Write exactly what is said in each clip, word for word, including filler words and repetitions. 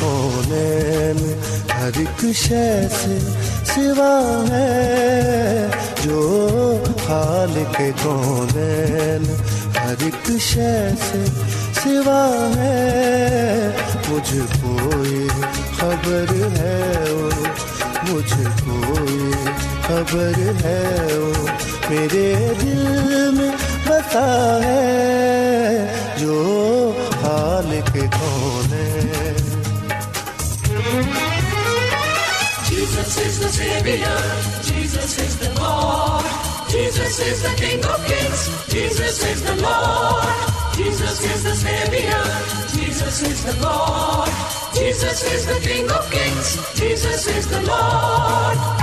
کونے میں ہر ایک شے سے سوا ہے، جو حال کے کونے میں ہر ایک شے سے سوا ہے، مجھ کوئی خبر ہے او، مجھ کوئی خبر ہے او، میرے دل میں بتا ہے جو حال کے کونے۔ Jesus is the Savior, Jesus is the Lord, Jesus is the King of Kings, Jesus is the Lord, Jesus is the Savior, Jesus is the Lord, Jesus is the King of Kings, Jesus is the Lord.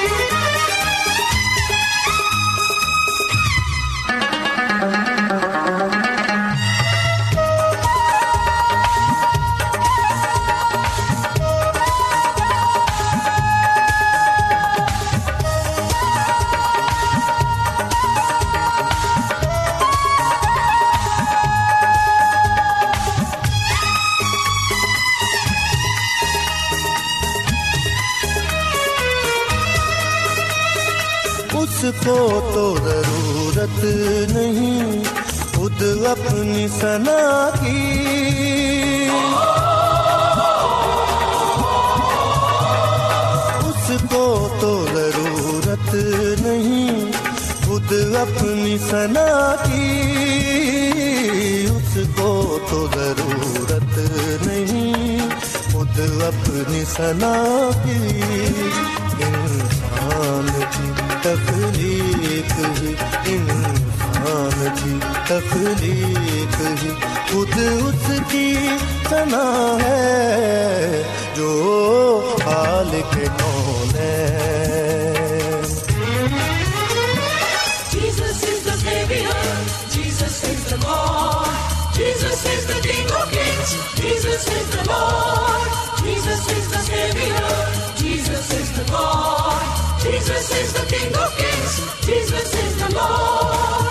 کو تو ضرورت نہیں خود اپنی ثنا کی، اس کو تو ضرورت نہیں خود خود اپنی ثنا کی اس کو تو ضرورت نہیں، خود اپنی ثنا کی انسان کی تخلیق ہے، انسان کی تخلیق ہے، خود اس کی ثنا ہے جو خالق کون ہے. Jesus is the Lord. Jesus is the King of Kings. Jesus is the Lord. Jesus is the Savior. Jesus is the Lord. Jesus is the King of Kings. Jesus is the Lord.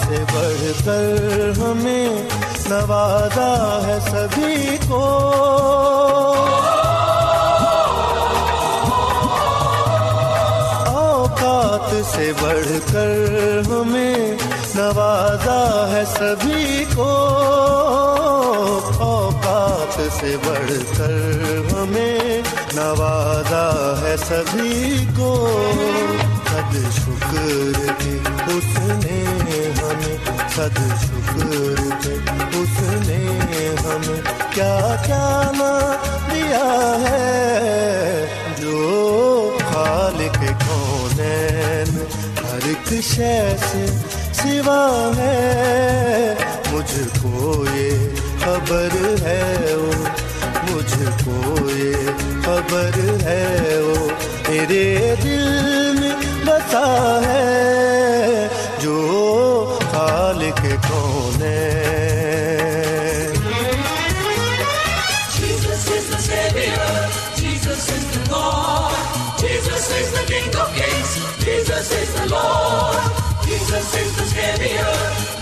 سے بڑھ کر ہمیں نوازا ہے سبھی کو، اوقات سے بڑھ کر ہمیں نوازا ہے سبھی کو، اوقات سے بڑھ کر ہمیں نوازا ہے سبھی کو، صد شکر ہے اس نے ہمیں، صد شکر ہے اس نے ہمیں، کیا کیا نہ دیا ہے جو خالق کونین. ہر ایک شے سے سوا ہے مجھ کو یہ خبر ہے، او مجھ کو یہ خبر ہے، او تیرے دل بتا ہے جو خالق کون ہے. Jesus is the Savior. Jesus is the Lord. Jesus is the King of Kings. Jesus is the Lord. Jesus is the Savior.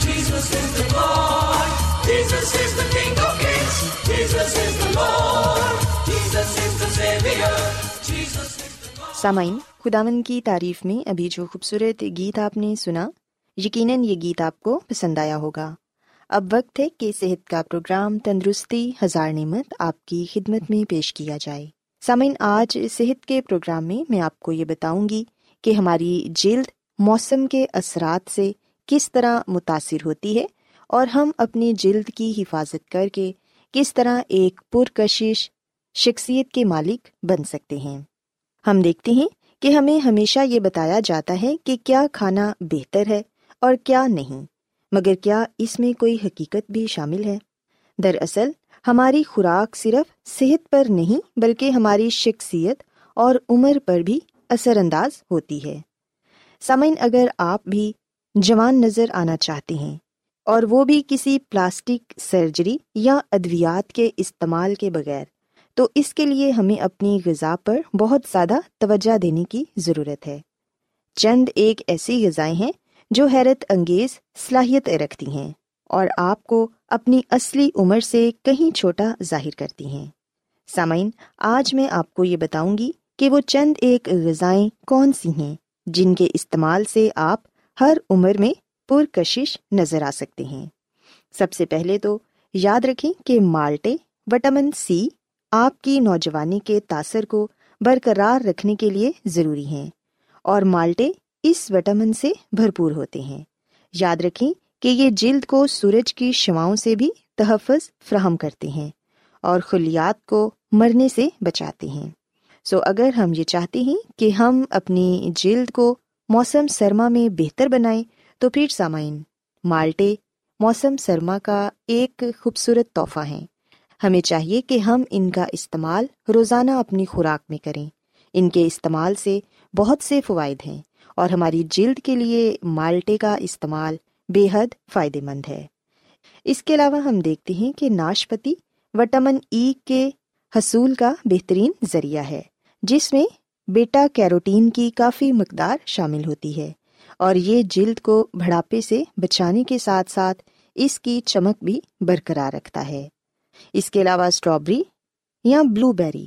Jesus is the Lord. Jesus is the King of Kings. Jesus is the Lord. Jesus is the Savior. Jesus is the Lord. سامعین، خداوند کی تعریف میں ابھی جو خوبصورت گیت آپ نے سنا، یقیناً یہ گیت آپ کو پسند آیا ہوگا. اب وقت ہے کہ صحت کا پروگرام تندرستی ہزار نعمت آپ کی خدمت میں پیش کیا جائے. سامعین، آج صحت کے پروگرام میں میں آپ کو یہ بتاؤں گی کہ ہماری جلد موسم کے اثرات سے کس طرح متاثر ہوتی ہے اور ہم اپنی جلد کی حفاظت کر کے کس طرح ایک پرکشش شخصیت کے مالک بن سکتے ہیں. ہم دیکھتے ہیں کہ ہمیں ہمیشہ یہ بتایا جاتا ہے کہ کیا کھانا بہتر ہے اور کیا نہیں، مگر کیا اس میں کوئی حقیقت بھی شامل ہے؟ دراصل ہماری خوراک صرف صحت پر نہیں بلکہ ہماری شخصیت اور عمر پر بھی اثر انداز ہوتی ہے. سامعین، اگر آپ بھی جوان نظر آنا چاہتے ہیں اور وہ بھی کسی پلاسٹک سرجری یا ادویات کے استعمال کے بغیر، تو اس کے لیے ہمیں اپنی غذا پر بہت زیادہ توجہ دینے کی ضرورت ہے. چند ایک ایسی غذائیں ہیں جو حیرت انگیز صلاحیت رکھتی ہیں اور آپ کو اپنی اصلی عمر سے کہیں چھوٹا ظاہر کرتی ہیں. سامعین، آج میں آپ کو یہ بتاؤں گی کہ وہ چند ایک غذائیں کون سی ہیں جن کے استعمال سے آپ ہر عمر میں پرکشش نظر آ سکتے ہیں. سب سے پہلے تو یاد رکھیں کہ مالٹے وٹامن سی آپ کی نوجوانی کے تاثر کو برقرار رکھنے کے لیے ضروری ہیں اور مالٹے اس وٹامن سے بھرپور ہوتے ہیں. یاد رکھیں کہ یہ جلد کو سورج کی شعاؤں سے بھی تحفظ فراہم کرتے ہیں اور خلیات کو مرنے سے بچاتے ہیں. سو so اگر ہم یہ چاہتے ہیں کہ ہم اپنی جلد کو موسم سرما میں بہتر بنائیں، تو پھر سامعین، مالٹے موسم سرما کا ایک خوبصورت تحفہ ہیں. ہمیں چاہیے کہ ہم ان کا استعمال روزانہ اپنی خوراک میں کریں. ان کے استعمال سے بہت سے فوائد ہیں اور ہماری جلد کے لیے مالٹے کا استعمال بے حد فائدہ مند ہے. اس کے علاوہ ہم دیکھتے ہیں کہ ناشپتی وٹامن ای کے حصول کا بہترین ذریعہ ہے، جس میں بیٹا کیروٹین کی کافی مقدار شامل ہوتی ہے، اور یہ جلد کو بڑھاپے سے بچانے کے ساتھ ساتھ اس کی چمک بھی برقرار رکھتا ہے۔ اس کے علاوہ اسٹرابری یا بلو بیری،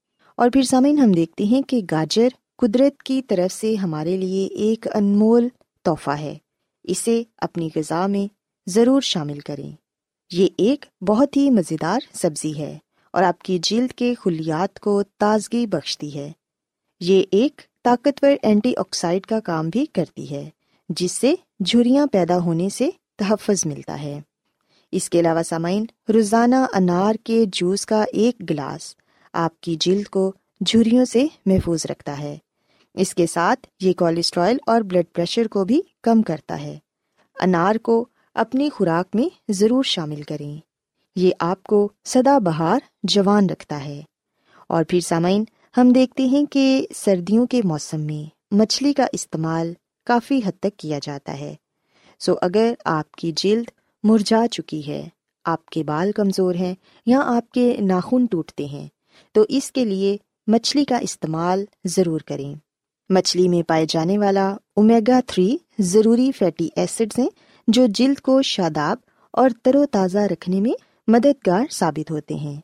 اور پھر سامعین، ہم دیکھتے ہیں کہ گاجر قدرت کی طرف سے ہمارے لیے ایک انمول تحفہ ہے، اسے اپنی غذا میں ضرور شامل کریں۔ یہ ایک بہت ہی مزیدار سبزی ہے اور آپ کی جلد کے خلیات کو تازگی بخشتی ہے۔ یہ ایک طاقتور اینٹی آکسائڈ کا کام بھی کرتی ہے جس سے جھریاں پیدا ہونے سے تحفظ ملتا ہے۔ اس کے علاوہ سامعین، روزانہ انار کے جوس کا ایک گلاس آپ کی جلد کو جھریوں سے محفوظ رکھتا ہے۔ اس کے ساتھ یہ کولیسٹرول اور بلڈ پریشر کو بھی کم کرتا ہے۔ انار کو اپنی خوراک میں ضرور شامل کریں، یہ آپ کو سدا بہار جوان رکھتا ہے۔ اور پھر سامعین، ہم دیکھتے ہیں کہ سردیوں کے موسم میں مچھلی کا استعمال کافی حد تک کیا جاتا ہے۔ سو اگر آپ کی جلد مرجھا چکی ہے، آپ کے بال کمزور ہیں یا آپ کے ناخن ٹوٹتے ہیں، تو اس کے لیے مچھلی کا استعمال ضرور کریں۔ مچھلی میں پائے جانے والا اومیگا تھری ضروری فیٹی ایسڈز ہیں جو جلد کو شاداب اور تر و تازہ رکھنے میں مددگار ثابت ہوتے ہیں،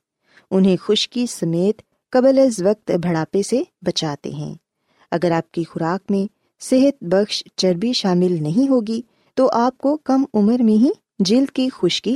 انہیں خشکی سمیت قبل از وقت بڑھاپے سے بچاتے ہیں۔ اگر آپ کی خوراک میں صحت بخش چربی شامل نہیں ہوگی تو آپ کو کم عمر میں ہی جلد کی خشکی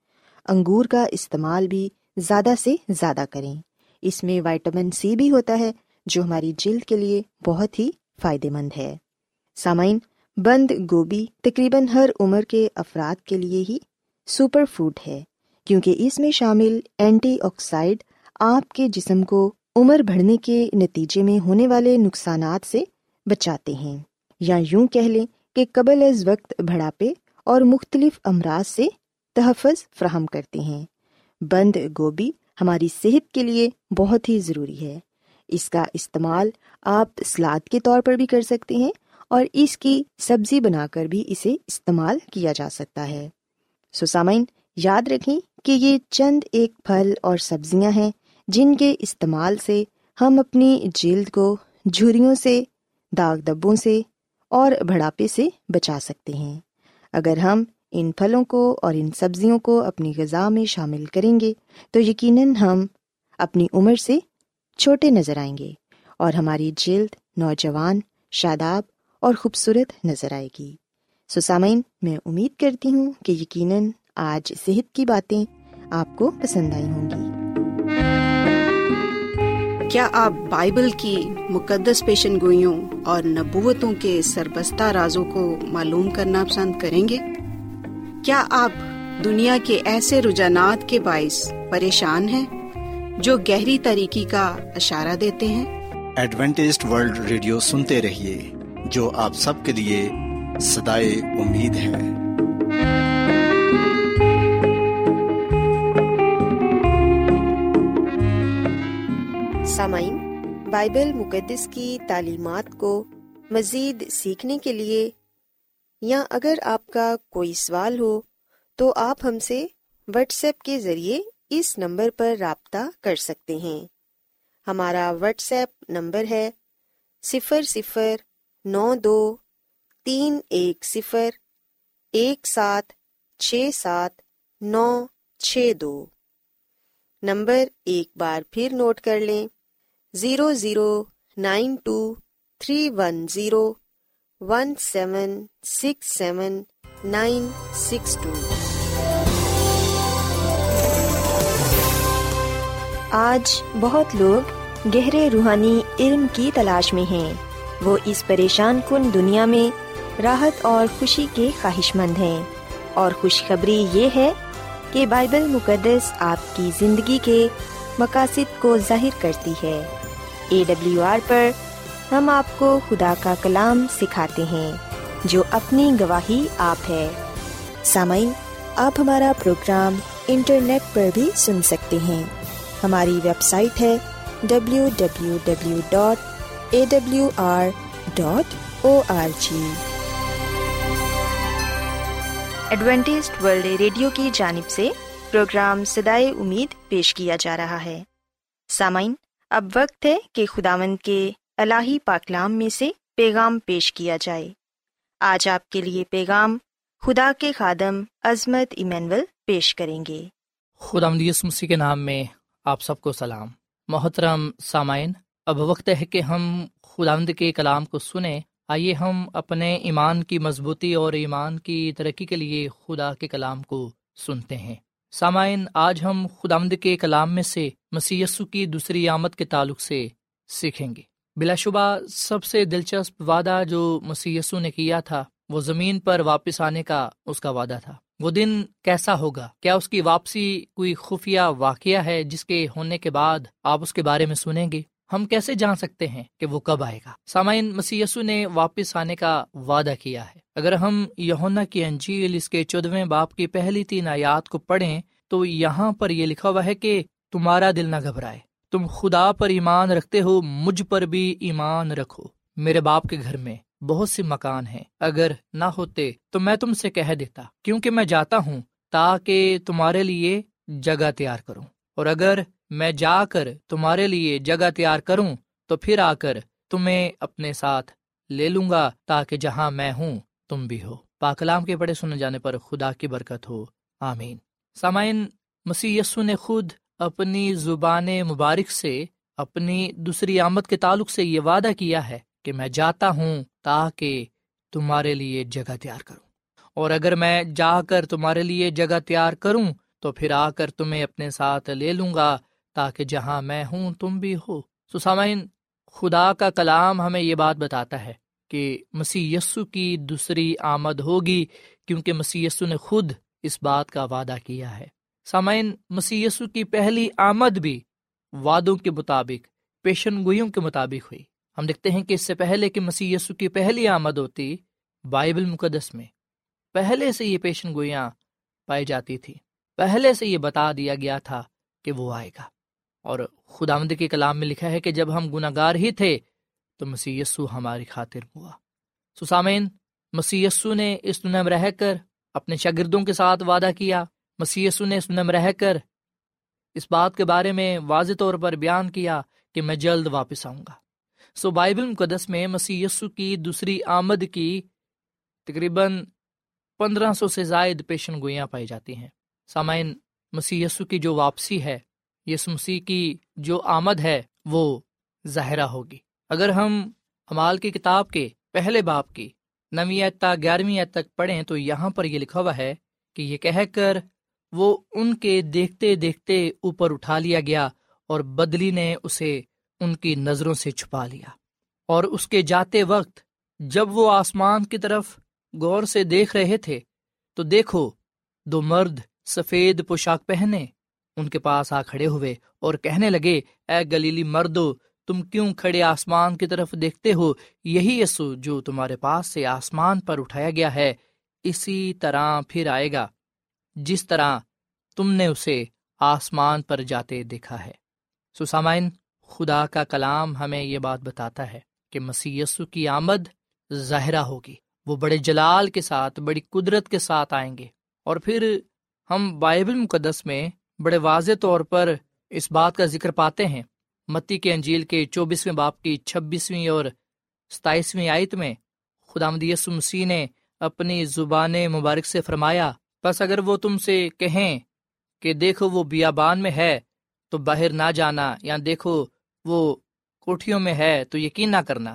انگور کا استعمال بھی زیادہ سے زیادہ کریں، اس میں وائٹامن سی بھی ہوتا ہے جو ہماری جلد کے لیے بہت ہی فائدہ مند ہے۔ سامعین، بند گوبھی تقریباً ہر عمر کے افراد کے لیے ہی سپر فوڈ ہے کیونکہ اس میں شامل اینٹی آکسائڈ آپ کے جسم کو عمر بڑھنے کے نتیجے میں ہونے والے نقصانات سے بچاتے ہیں، یا یوں کہہ لیں کہ قبل از وقت بڑھاپے اور مختلف امراض سے تحفظ فراہم کرتے ہیں۔ بند گوبھی ہماری صحت کے لیے بہت ہی ضروری ہے۔ اس کا استعمال آپ سلاد کے طور پر بھی کر سکتے ہیں اور اس کی سبزی بنا کر بھی اسے استعمال کیا جا سکتا ہے۔ سو سامعین، یاد رکھیں کہ یہ چند ایک پھل اور سبزیاں ہیں جن کے استعمال سے ہم اپنی جلد کو جھریوں سے، داغ دبوں سے اور بڑھاپے سے بچا سکتے ہیں۔ اگر ہم ان پھلوں کو اور ان سبزیوں کو اپنی غذا میں شامل کریں گے تو یقیناً ہم اپنی عمر سے چھوٹے نظر آئیں گے اور ہماری جلد نوجوان، شاداب اور خوبصورت نظر آئے گی۔ سو سامعین، میں امید کرتی ہوں کہ یقیناً آج صحت کی باتیں آپ کو پسند آئی ہوں گی۔ کیا آپ بائبل کی مقدس پیشن گوئیوں اور نبوتوں کے سربستہ رازوں کو معلوم کرنا پسند کریں گے؟ کیا آپ دنیا کے ایسے رجحانات کے باعث پریشان ہیں جو گہری تاریکی کا اشارہ دیتے ہیں؟ ایڈوینٹسٹ ورلڈ ریڈیو سنتے رہیے، جو آپ سب کے لیے صدائے امید ہے۔ سامعین، بائبل مقدس کی تعلیمات کو مزید سیکھنے کے لیے یا اگر آپ کا کوئی سوال ہو تو آپ ہم سے واٹس ایپ کے ذریعے اس نمبر پر رابطہ کر سکتے ہیں۔ ہمارا واٹس ایپ نمبر ہے صفر صفر نو دو تین ایک صفر ایک سات چھ سات نو چھ دو۔ نمبر ایک بار پھر نوٹ کر لیں، zero zero nine two three one zero one seven six seven nine six two. آج بہت لوگ گہرے روحانی علم کی تلاش میں ہیں، وہ اس پریشان کن دنیا میں راحت اور خوشی کے خواہش مند ہیں، اور خوشخبری یہ ہے کہ بائبل مقدس آپ کی زندگی کے مقاصد کو ظاہر کرتی ہے۔ اے ڈبلیو آر پر ہم آپ کو خدا کا کلام سکھاتے ہیں جو اپنی گواہی آپ ہے۔ سامعین، آپ ہمارا پروگرام انٹرنیٹ پر بھی سن سکتے ہیں، ہماری ویب سائٹ ہے W W W dot A W R dot O R G. Adventist world radio کی جانب سے پروگرام صدائے امید پیش کیا جا رہا ہے۔ سامعین، اب وقت ہے کہ خداوند کے الہی پاکلام میں سے پیغام پیش کیا جائے۔ آج آپ کے لیے پیغام خدا کے خادم عظمت ایمینول پیش کریں گے۔ خداوند یسوع مسیح کے نام میں آپ سب کو سلام۔ محترم سامعین، اب وقت ہے کہ ہم خداوند کے کلام کو سنیں۔ آئیے ہم اپنے ایمان کی مضبوطی اور ایمان کی ترقی کے لیے خدا کے کلام کو سنتے ہیں۔ سامعین، آج ہم خداوند کے کلام میں سے مسیح یسوع کی دوسری آمد کے تعلق سے سیکھیں گے۔ بلا شبہ سب سے دلچسپ وعدہ جو مسیح یسوع نے کیا تھا وہ زمین پر واپس آنے کا اس کا وعدہ تھا۔ وہ دن کیسا ہوگا؟ کیا اس کی واپسی کوئی خفیہ واقعہ ہے جس کے ہونے کے بعد آپ اس کے بارے میں سنیں گے؟ ہم کیسے جان سکتے ہیں کہ وہ کب آئے گا؟ سامعین، مسیح یسوع نے واپس آنے کا وعدہ کیا ہے۔ اگر ہم یوحنا کی انجیل اس کے چودھویں باب کی پہلی تین آیات کو پڑھیں تو یہاں پر یہ لکھا ہوا ہے کہ تمہارا دل نہ گھبرائے، تم خدا پر ایمان رکھتے ہو، مجھ پر بھی ایمان رکھو۔ میرے باپ کے گھر میں بہت سے مکان ہیں، اگر نہ ہوتے تو میں تم سے کہہ دیتا، کیونکہ میں جاتا ہوں تاکہ تمہارے لیے جگہ تیار کروں، اور اگر میں جا کر تمہارے لیے جگہ تیار کروں تو پھر آ کر تمہیں اپنے ساتھ لے لوں گا، تاکہ جہاں میں ہوں تم بھی ہو۔ پاک کلام کے پڑھے سنے جانے پر خدا کی برکت ہو، آمین۔ سامعین، مسیح یسوع نے خود اپنی زبان مبارک سے اپنی دوسری آمد کے تعلق سے یہ وعدہ کیا ہے کہ میں جاتا ہوں تاکہ تمہارے لیے جگہ تیار کروں، اور اگر میں جا کر تمہارے لیے جگہ تیار کروں تو پھر آ کر تمہیں اپنے ساتھ لے لوں گا، تاکہ جہاں میں ہوں تم بھی ہو۔ سو سامعین، خدا کا کلام ہمیں یہ بات بتاتا ہے کہ مسیح یسوع کی دوسری آمد ہوگی، کیونکہ مسیح یسوع نے خود اس بات کا وعدہ کیا ہے۔ سامعین، مسیح یسوع کی پہلی آمد بھی وعدوں کے مطابق، پیشن گوئیوں کے مطابق ہوئی۔ ہم دیکھتے ہیں کہ اس سے پہلے کہ مسیح یسوع کی پہلی آمد ہوتی، بائبل مقدس میں پہلے سے یہ پیشن گوئیاں پائی جاتی تھیں، پہلے سے یہ بتا دیا گیا تھا کہ وہ آئے گا۔ اور خداوند کے کلام میں لکھا ہے کہ جب ہم گناہگار ہی تھے تو مسیح یسوع ہماری خاطر ہوا۔ سو سامعین، مسیح یسوع نے اس دنیا میں رہ کر اپنے شاگردوں کے ساتھ وعدہ کیا۔ مسیح یسوع نے اس دنیا میں رہ کر اس بات کے بارے میں واضح طور پر بیان کیا کہ میں جلد واپس آؤں گا۔ سو so, بائبل مقدس میں مسیح یسوع کی دوسری آمد کی تقریباً پندرہ سو سے زائد پیشن گوئیاں پائی جاتی ہیں۔ سامعین، مسیح یسوع کی جو واپسی ہے، یسوع مسیح کی جو آمد ہے، وہ ظاہرہ ہوگی۔ اگر ہم اعمال کی کتاب کے پہلے باب کی نویں آیت تا گیارہویں آیت تک پڑھیں تو یہاں پر یہ لکھا ہوا ہے کہ یہ کہہ کر وہ ان کے دیکھتے دیکھتے اوپر اٹھا لیا گیا، اور بدلی نے اسے ان کی نظروں سے چھپا لیا، اور اس کے جاتے وقت جب وہ آسمان کی طرف غور سے دیکھ رہے تھے تو دیکھو، دو مرد سفید پوشاک پہنے ان کے پاس آ کھڑے ہوئے اور کہنے لگے، اے گلیلی مردو، تم کیوں کھڑے آسمان کی طرف دیکھتے ہو؟ یہی یسوع جو تمہارے پاس سے آسمان پر اٹھایا گیا ہے، اسی طرح پھر آئے گا جس طرح تم نے اسے آسمان پر جاتے دیکھا ہے۔ سو سامعین، خدا کا کلام ہمیں یہ بات بتاتا ہے کہ مسیح یسوع کی آمد ظاہرہ ہوگی، وہ بڑے جلال کے ساتھ، بڑی قدرت کے ساتھ آئیں گے۔ اور پھر ہم بائبل مقدس میں بڑے واضح طور پر اس بات کا ذکر پاتے ہیں۔ متی کے انجیل کے چوبیسویں باپ کی چھبیسویں اور ستائیسویں آیت میں خداوند یسوع مسیح نے اپنی زبان مبارک سے فرمایا، پس اگر وہ تم سے کہیں کہ دیکھو وہ بیابان میں ہے تو باہر نہ جانا، یا دیکھو وہ کوٹھیوں میں ہے تو یقین نہ کرنا،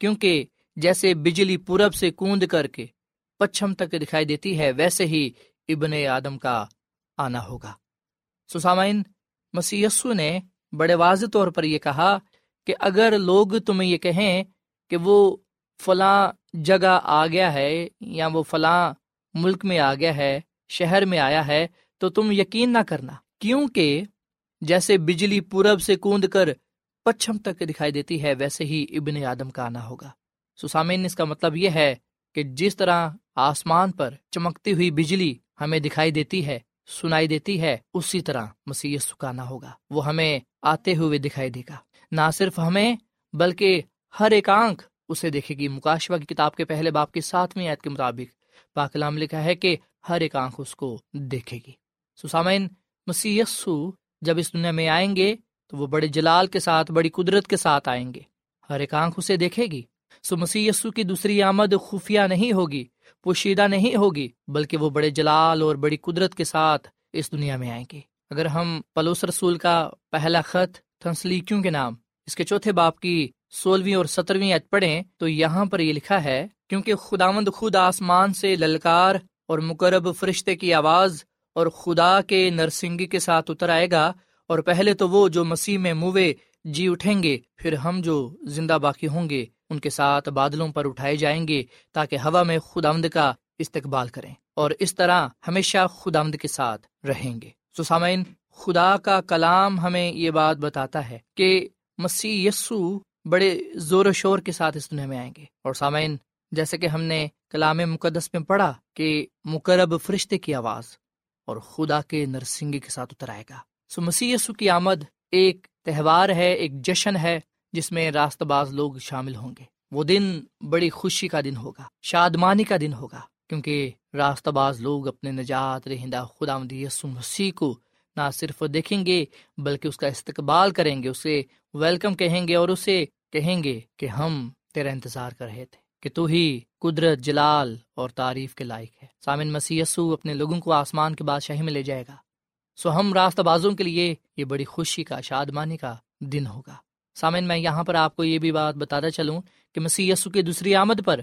کیونکہ جیسے بجلی پورب سے کوند کر کے پچھم تک دکھائی دیتی ہے، ویسے ہی ابن آدم کا آنا ہوگا۔ سو سامعین، مسیح یسوع نے بڑے واضح طور پر یہ کہا کہ اگر لوگ تمہیں یہ کہیں کہ وہ فلاں جگہ آ گیا ہے یا وہ فلاں ملک میں آ گیا ہے، شہر میں آیا ہے، تو تم یقین نہ کرنا، کیونکہ جیسے بجلی پورب سے کوند کر پچھم تک دکھائی دیتی ہے، ویسے ہی ابن آدم کا آنا ہوگا۔ سو سامعین، اس کا مطلب یہ ہے کہ جس طرح آسمان پر چمکتی ہوئی بجلی ہمیں دکھائی دیتی ہے، سنائی دیتی ہے، اسی طرح مسیح یسوع کا آنا ہوگا۔ وہ ہمیں آتے ہوئے دکھائی دے گا، نہ صرف ہمیں بلکہ ہر ایک آنکھ اسے دیکھے گی۔ مکاشفہ کی کتاب کے پہلے باب کی ساتویں آیت کے مطابق پاک کلام لکھا ہے کہ ہر ایک آنکھ اس کو دیکھے گی۔ سو سامعین، مسیح یسوع جب اس دنیا میں آئیں گے تو وہ بڑے جلال کے ساتھ، بڑی قدرت کے ساتھ آئیں گے، ہر ایک آنکھ اسے دیکھے گی۔ سو مسیح یسوع کی دوسری آمد خفیہ نہیں ہوگی، پوشیدہ نہیں ہوگی، بلکہ وہ بڑے جلال اور بڑی قدرت کے ساتھ اس دنیا میں آئیں گے۔ اگر ہم پولس رسول کا پہلا خط تھسلونیکیوں کے نام، اس کے چوتھے باب کی سولہویں اور سترویں آیت پڑھیں تو یہاں پر یہ لکھا ہے، کیونکہ خداوند خود آسمان سے للکار اور مقرب فرشتے کی آواز اور خدا کے نرسنگی کے ساتھ اتر آئے گا، اور پہلے تو وہ جو مسیح میں موے جی اٹھیں گے، پھر ہم جو زندہ باقی ہوں گے ان کے ساتھ بادلوں پر اٹھائے جائیں گے تاکہ ہوا میں خداوند کا استقبال کریں، اور اس طرح ہمیشہ خداوند کے ساتھ رہیں گے۔ سو سامعین، خدا کا کلام ہمیں یہ بات بتاتا ہے کہ مسیح یسوع بڑے زور و شور کے ساتھ اس دنیا میں آئیں گے۔ اور سامعین، جیسے کہ ہم نے کلام مقدس میں پڑھا کہ مقرب فرشتے کی آواز اور خدا کے نرسنگی کے ساتھ اتر آئے گا۔ سو مسیح یسوع کی آمد ایک تہوار ہے، ایک جشن ہے جس میں راست باز لوگ شامل ہوں گے۔ وہ دن بڑی خوشی کا دن ہوگا، شادمانی کا دن ہوگا، کیونکہ راست باز لوگ اپنے نجات رہندہ خداوند یسوع مسیح کو نہ صرف دیکھیں گے بلکہ اس کا استقبال کریں گے، اسے ویلکم کہیں گے، اور اسے کہیں گے کہ ہم تیرا انتظار کر رہے تھے، کہ تو ہی قدرت، جلال اور تعریف کے لائق ہے۔ سامن، مسیح یسوع اپنے لوگوں کو آسمان کے بادشاہی میں لے جائے گا۔ سو ہم راست بازوں کے لیے یہ بڑی خوشی کا، شادمانی کا دن ہوگا۔ سامعین، میں یہاں پر آپ کو یہ بھی بات بتاتا چلوں کہ مسیح یسوع کی دوسری آمد پر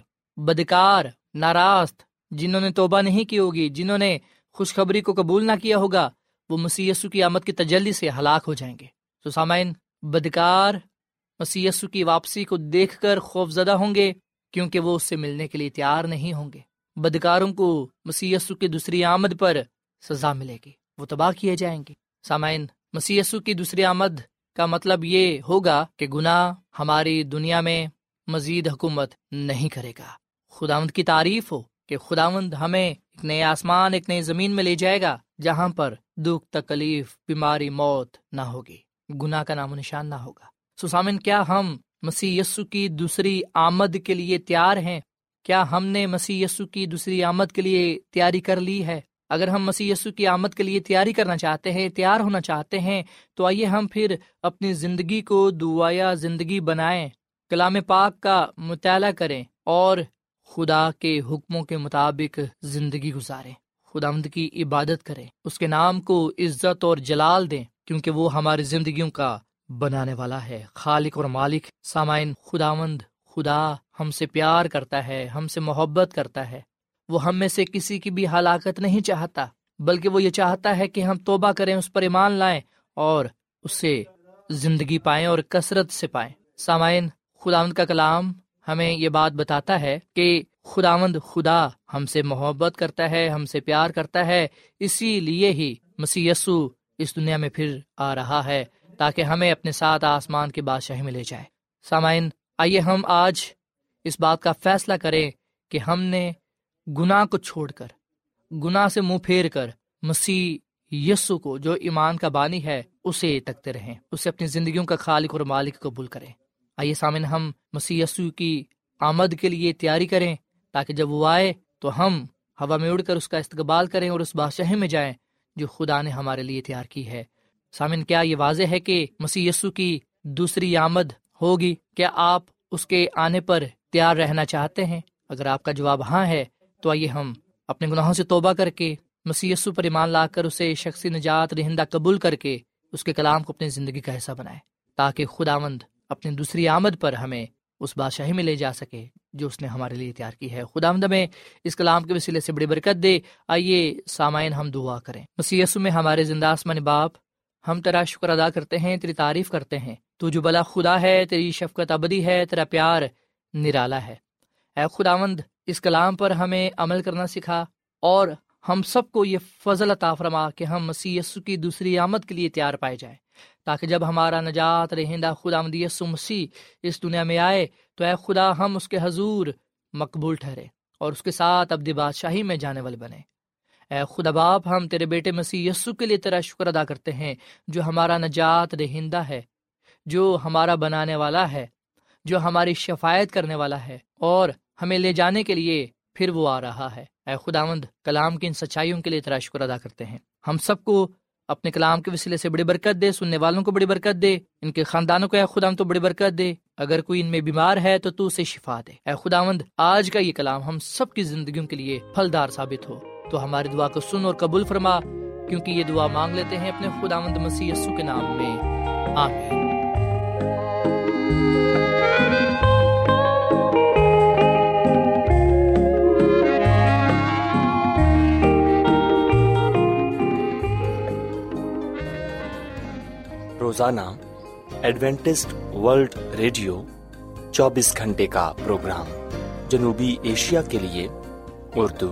بدکار، ناراست، جنہوں نے توبہ نہیں کی ہوگی، جنہوں نے خوشخبری کو قبول نہ کیا ہوگا، وہ مسیح یسوع کی آمد کی تجلی سے ہلاک ہو جائیں گے۔ تو سامعین، بدکار مسیح یسوع کی واپسی کو دیکھ کر خوف زدہ ہوں گے کیونکہ وہ اس سے ملنے کے لیے تیار نہیں ہوں گے۔ بدکاروں کو مسیح یسوع کی دوسری آمد پر سزا ملے گی، وہ تباہ کیے جائیں گے۔ سامعین، مسیح یسوع کی دوسری آمد کا مطلب یہ ہوگا کہ گناہ ہماری دنیا میں مزید حکومت نہیں کرے گا۔ خداوند کی تعریف ہو کہ خداوند ہمیں ایک نئے آسمان، ایک نئی زمین میں لے جائے گا جہاں پر دکھ، تکلیف، بیماری، موت نہ ہوگی، گناہ کا نام و نشان نہ ہوگا۔ سو سامن، کیا ہم مسیح یسوع کی دوسری آمد کے لیے تیار ہیں؟ کیا ہم نے مسیح یسوع کی دوسری آمد کے لیے تیاری کر لی ہے؟ اگر ہم مسیح یسوع کی آمد کے لیے تیاری کرنا چاہتے ہیں، تیار ہونا چاہتے ہیں، تو آئیے ہم پھر اپنی زندگی کو دعایا زندگی بنائیں، کلام پاک کا مطالعہ کریں اور خدا کے حکموں کے مطابق زندگی گزاریں، خداوند کی عبادت کریں، اس کے نام کو عزت اور جلال دیں، کیونکہ وہ ہماری زندگیوں کا بنانے والا ہے، خالق اور مالک۔ سامعین، خداوند خدا ہم سے پیار کرتا ہے، ہم سے محبت کرتا ہے، وہ ہم میں سے کسی کی بھی ہلاکت نہیں چاہتا، بلکہ وہ یہ چاہتا ہے کہ ہم توبہ کریں، اس پر ایمان لائیں اور اس سے زندگی پائیں اور کثرت سے پائیں۔ سامعین، خداوند کا کلام ہمیں یہ بات بتاتا ہے کہ خداوند خدا ہم سے محبت کرتا ہے، ہم سے پیار کرتا ہے، اسی لیے ہی مسیح یسوع اس دنیا میں پھر آ رہا ہے تاکہ ہمیں اپنے ساتھ آسمان کی بادشاہی میں لے جائے۔ سامعین، آئیے ہم آج اس بات کا فیصلہ کریں کہ ہم نے گناہ کو چھوڑ کر، گناہ سے منہ پھیر کر مسیح یسوع کو جو ایمان کا بانی ہے اسے تکتے رہیں، اسے اپنی زندگیوں کا خالق اور مالک قبول کریں۔ آئیے سامعین، ہم مسیح یسوع کی آمد کے لیے تیاری کریں تاکہ جب وہ آئے تو ہم ہوا میں اڑ کر اس کا استقبال کریں اور اس بادشاہ میں جائیں جو خدا نے ہمارے لیے تیار کی ہے۔ سامعین، کیا یہ واضح ہے کہ مسیح یسوع کی دوسری آمد ہوگی؟ کیا آپ اس کے آنے پر تیار رہنا چاہتے ہیں؟ اگر آپ کا جواب ہاں ہے تو آئیے ہم اپنے گناہوں سے توبہ کر کے مسیح یسوع پر ایمان لا کر اسے شخصی نجات دہندہ قبول کر کے اس کے کلام کو اپنی زندگی کا حصہ بنائیں تاکہ خداوند اپنی دوسری آمد پر ہمیں اس بادشاہی میں لے جا سکے جو اس نے ہمارے لیے تیار کی ہے۔ خداوند ہمیں اس کلام کے وسیلے سے بڑی برکت دے۔ آئیے سامعین ہم دعا کریں۔ مسیح یسوع میں ہمارے زندہ آسمانی باپ، ہم تیرا شکر ادا کرتے ہیں، تیری تعریف کرتے ہیں۔ تو جو بلا خدا ہے، تیری شفقت ابدی ہے، تیرا پیار نرالا ہے۔ اے خداوند، اس کلام پر ہمیں عمل کرنا سکھا اور ہم سب کو یہ فضل عطا فرما کہ ہم مسیح یسوع کی دوسری آمد کے لیے تیار پائے جائیں، تاکہ جب ہمارا نجات رہندہ خداوند یسوع مسیح اس دنیا میں آئے تو اے خدا ہم اس کے حضور مقبول ٹھہرے اور اس کے ساتھ ابدی بادشاہی میں جانے والے بنے۔ اے خدا باپ، ہم تیرے بیٹے مسیح یسوع کے لیے تیرا شکر ادا کرتے ہیں، جو ہمارا نجات دہندہ ہے، جو ہمارا بنانے والا ہے، جو ہماری شفاعت کرنے والا ہے اور ہمیں لے جانے کے لیے پھر وہ آ رہا ہے۔ اے خداوند، کلام کی ان سچائیوں کے لیے تیرا شکر ادا کرتے ہیں۔ ہم سب کو اپنے کلام کے وسیلے سے بڑی برکت دے، سننے والوں کو بڑی برکت دے، ان کے خاندانوں کو اے خداوند تو بڑی برکت دے۔ اگر کوئی ان میں بیمار ہے تو تو اسے شفا دے۔ اے خداوند، آج کا یہ کلام ہم سب کی زندگیوں کے لیے پھلدار ثابت ہو، تو ہماری دعا کو سن اور قبول فرما، کیونکہ یہ دعا مانگ لیتے ہیں اپنے خداوند مسیح یسوع کے نام میں، آمین۔ روزانہ ایڈوینٹسٹ ورلڈ ریڈیو چوبیس گھنٹے کا پروگرام جنوبی ایشیا کے لیے اردو،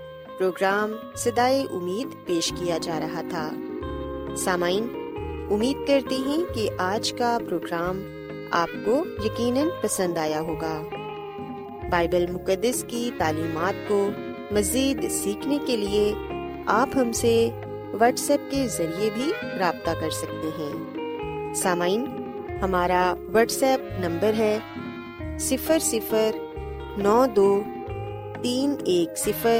پروگرام صدائے امید پیش کیا جا رہا تھا۔ سامعین، امید کرتے ہیں کہ آج کا پروگرام آپ کو یقیناً پسند آیا ہوگا۔ بائبل مقدس کی تعلیمات کو مزید سیکھنے کے لیے آپ ہم سے واٹس ایپ کے ذریعے بھی رابطہ کر سکتے ہیں۔ سامعین، ہمارا واٹس ایپ نمبر ہے صفر صفر نو دو تین ایک صفر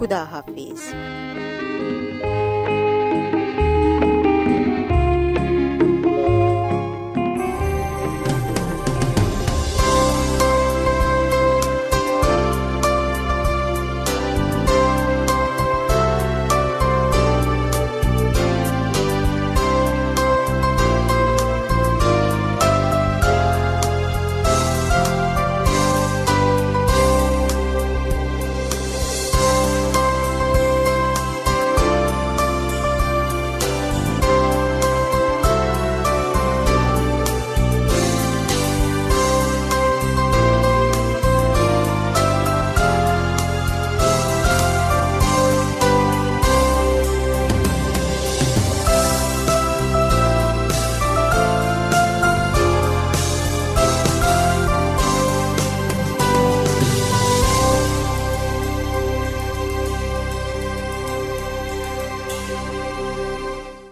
خدا حافظ۔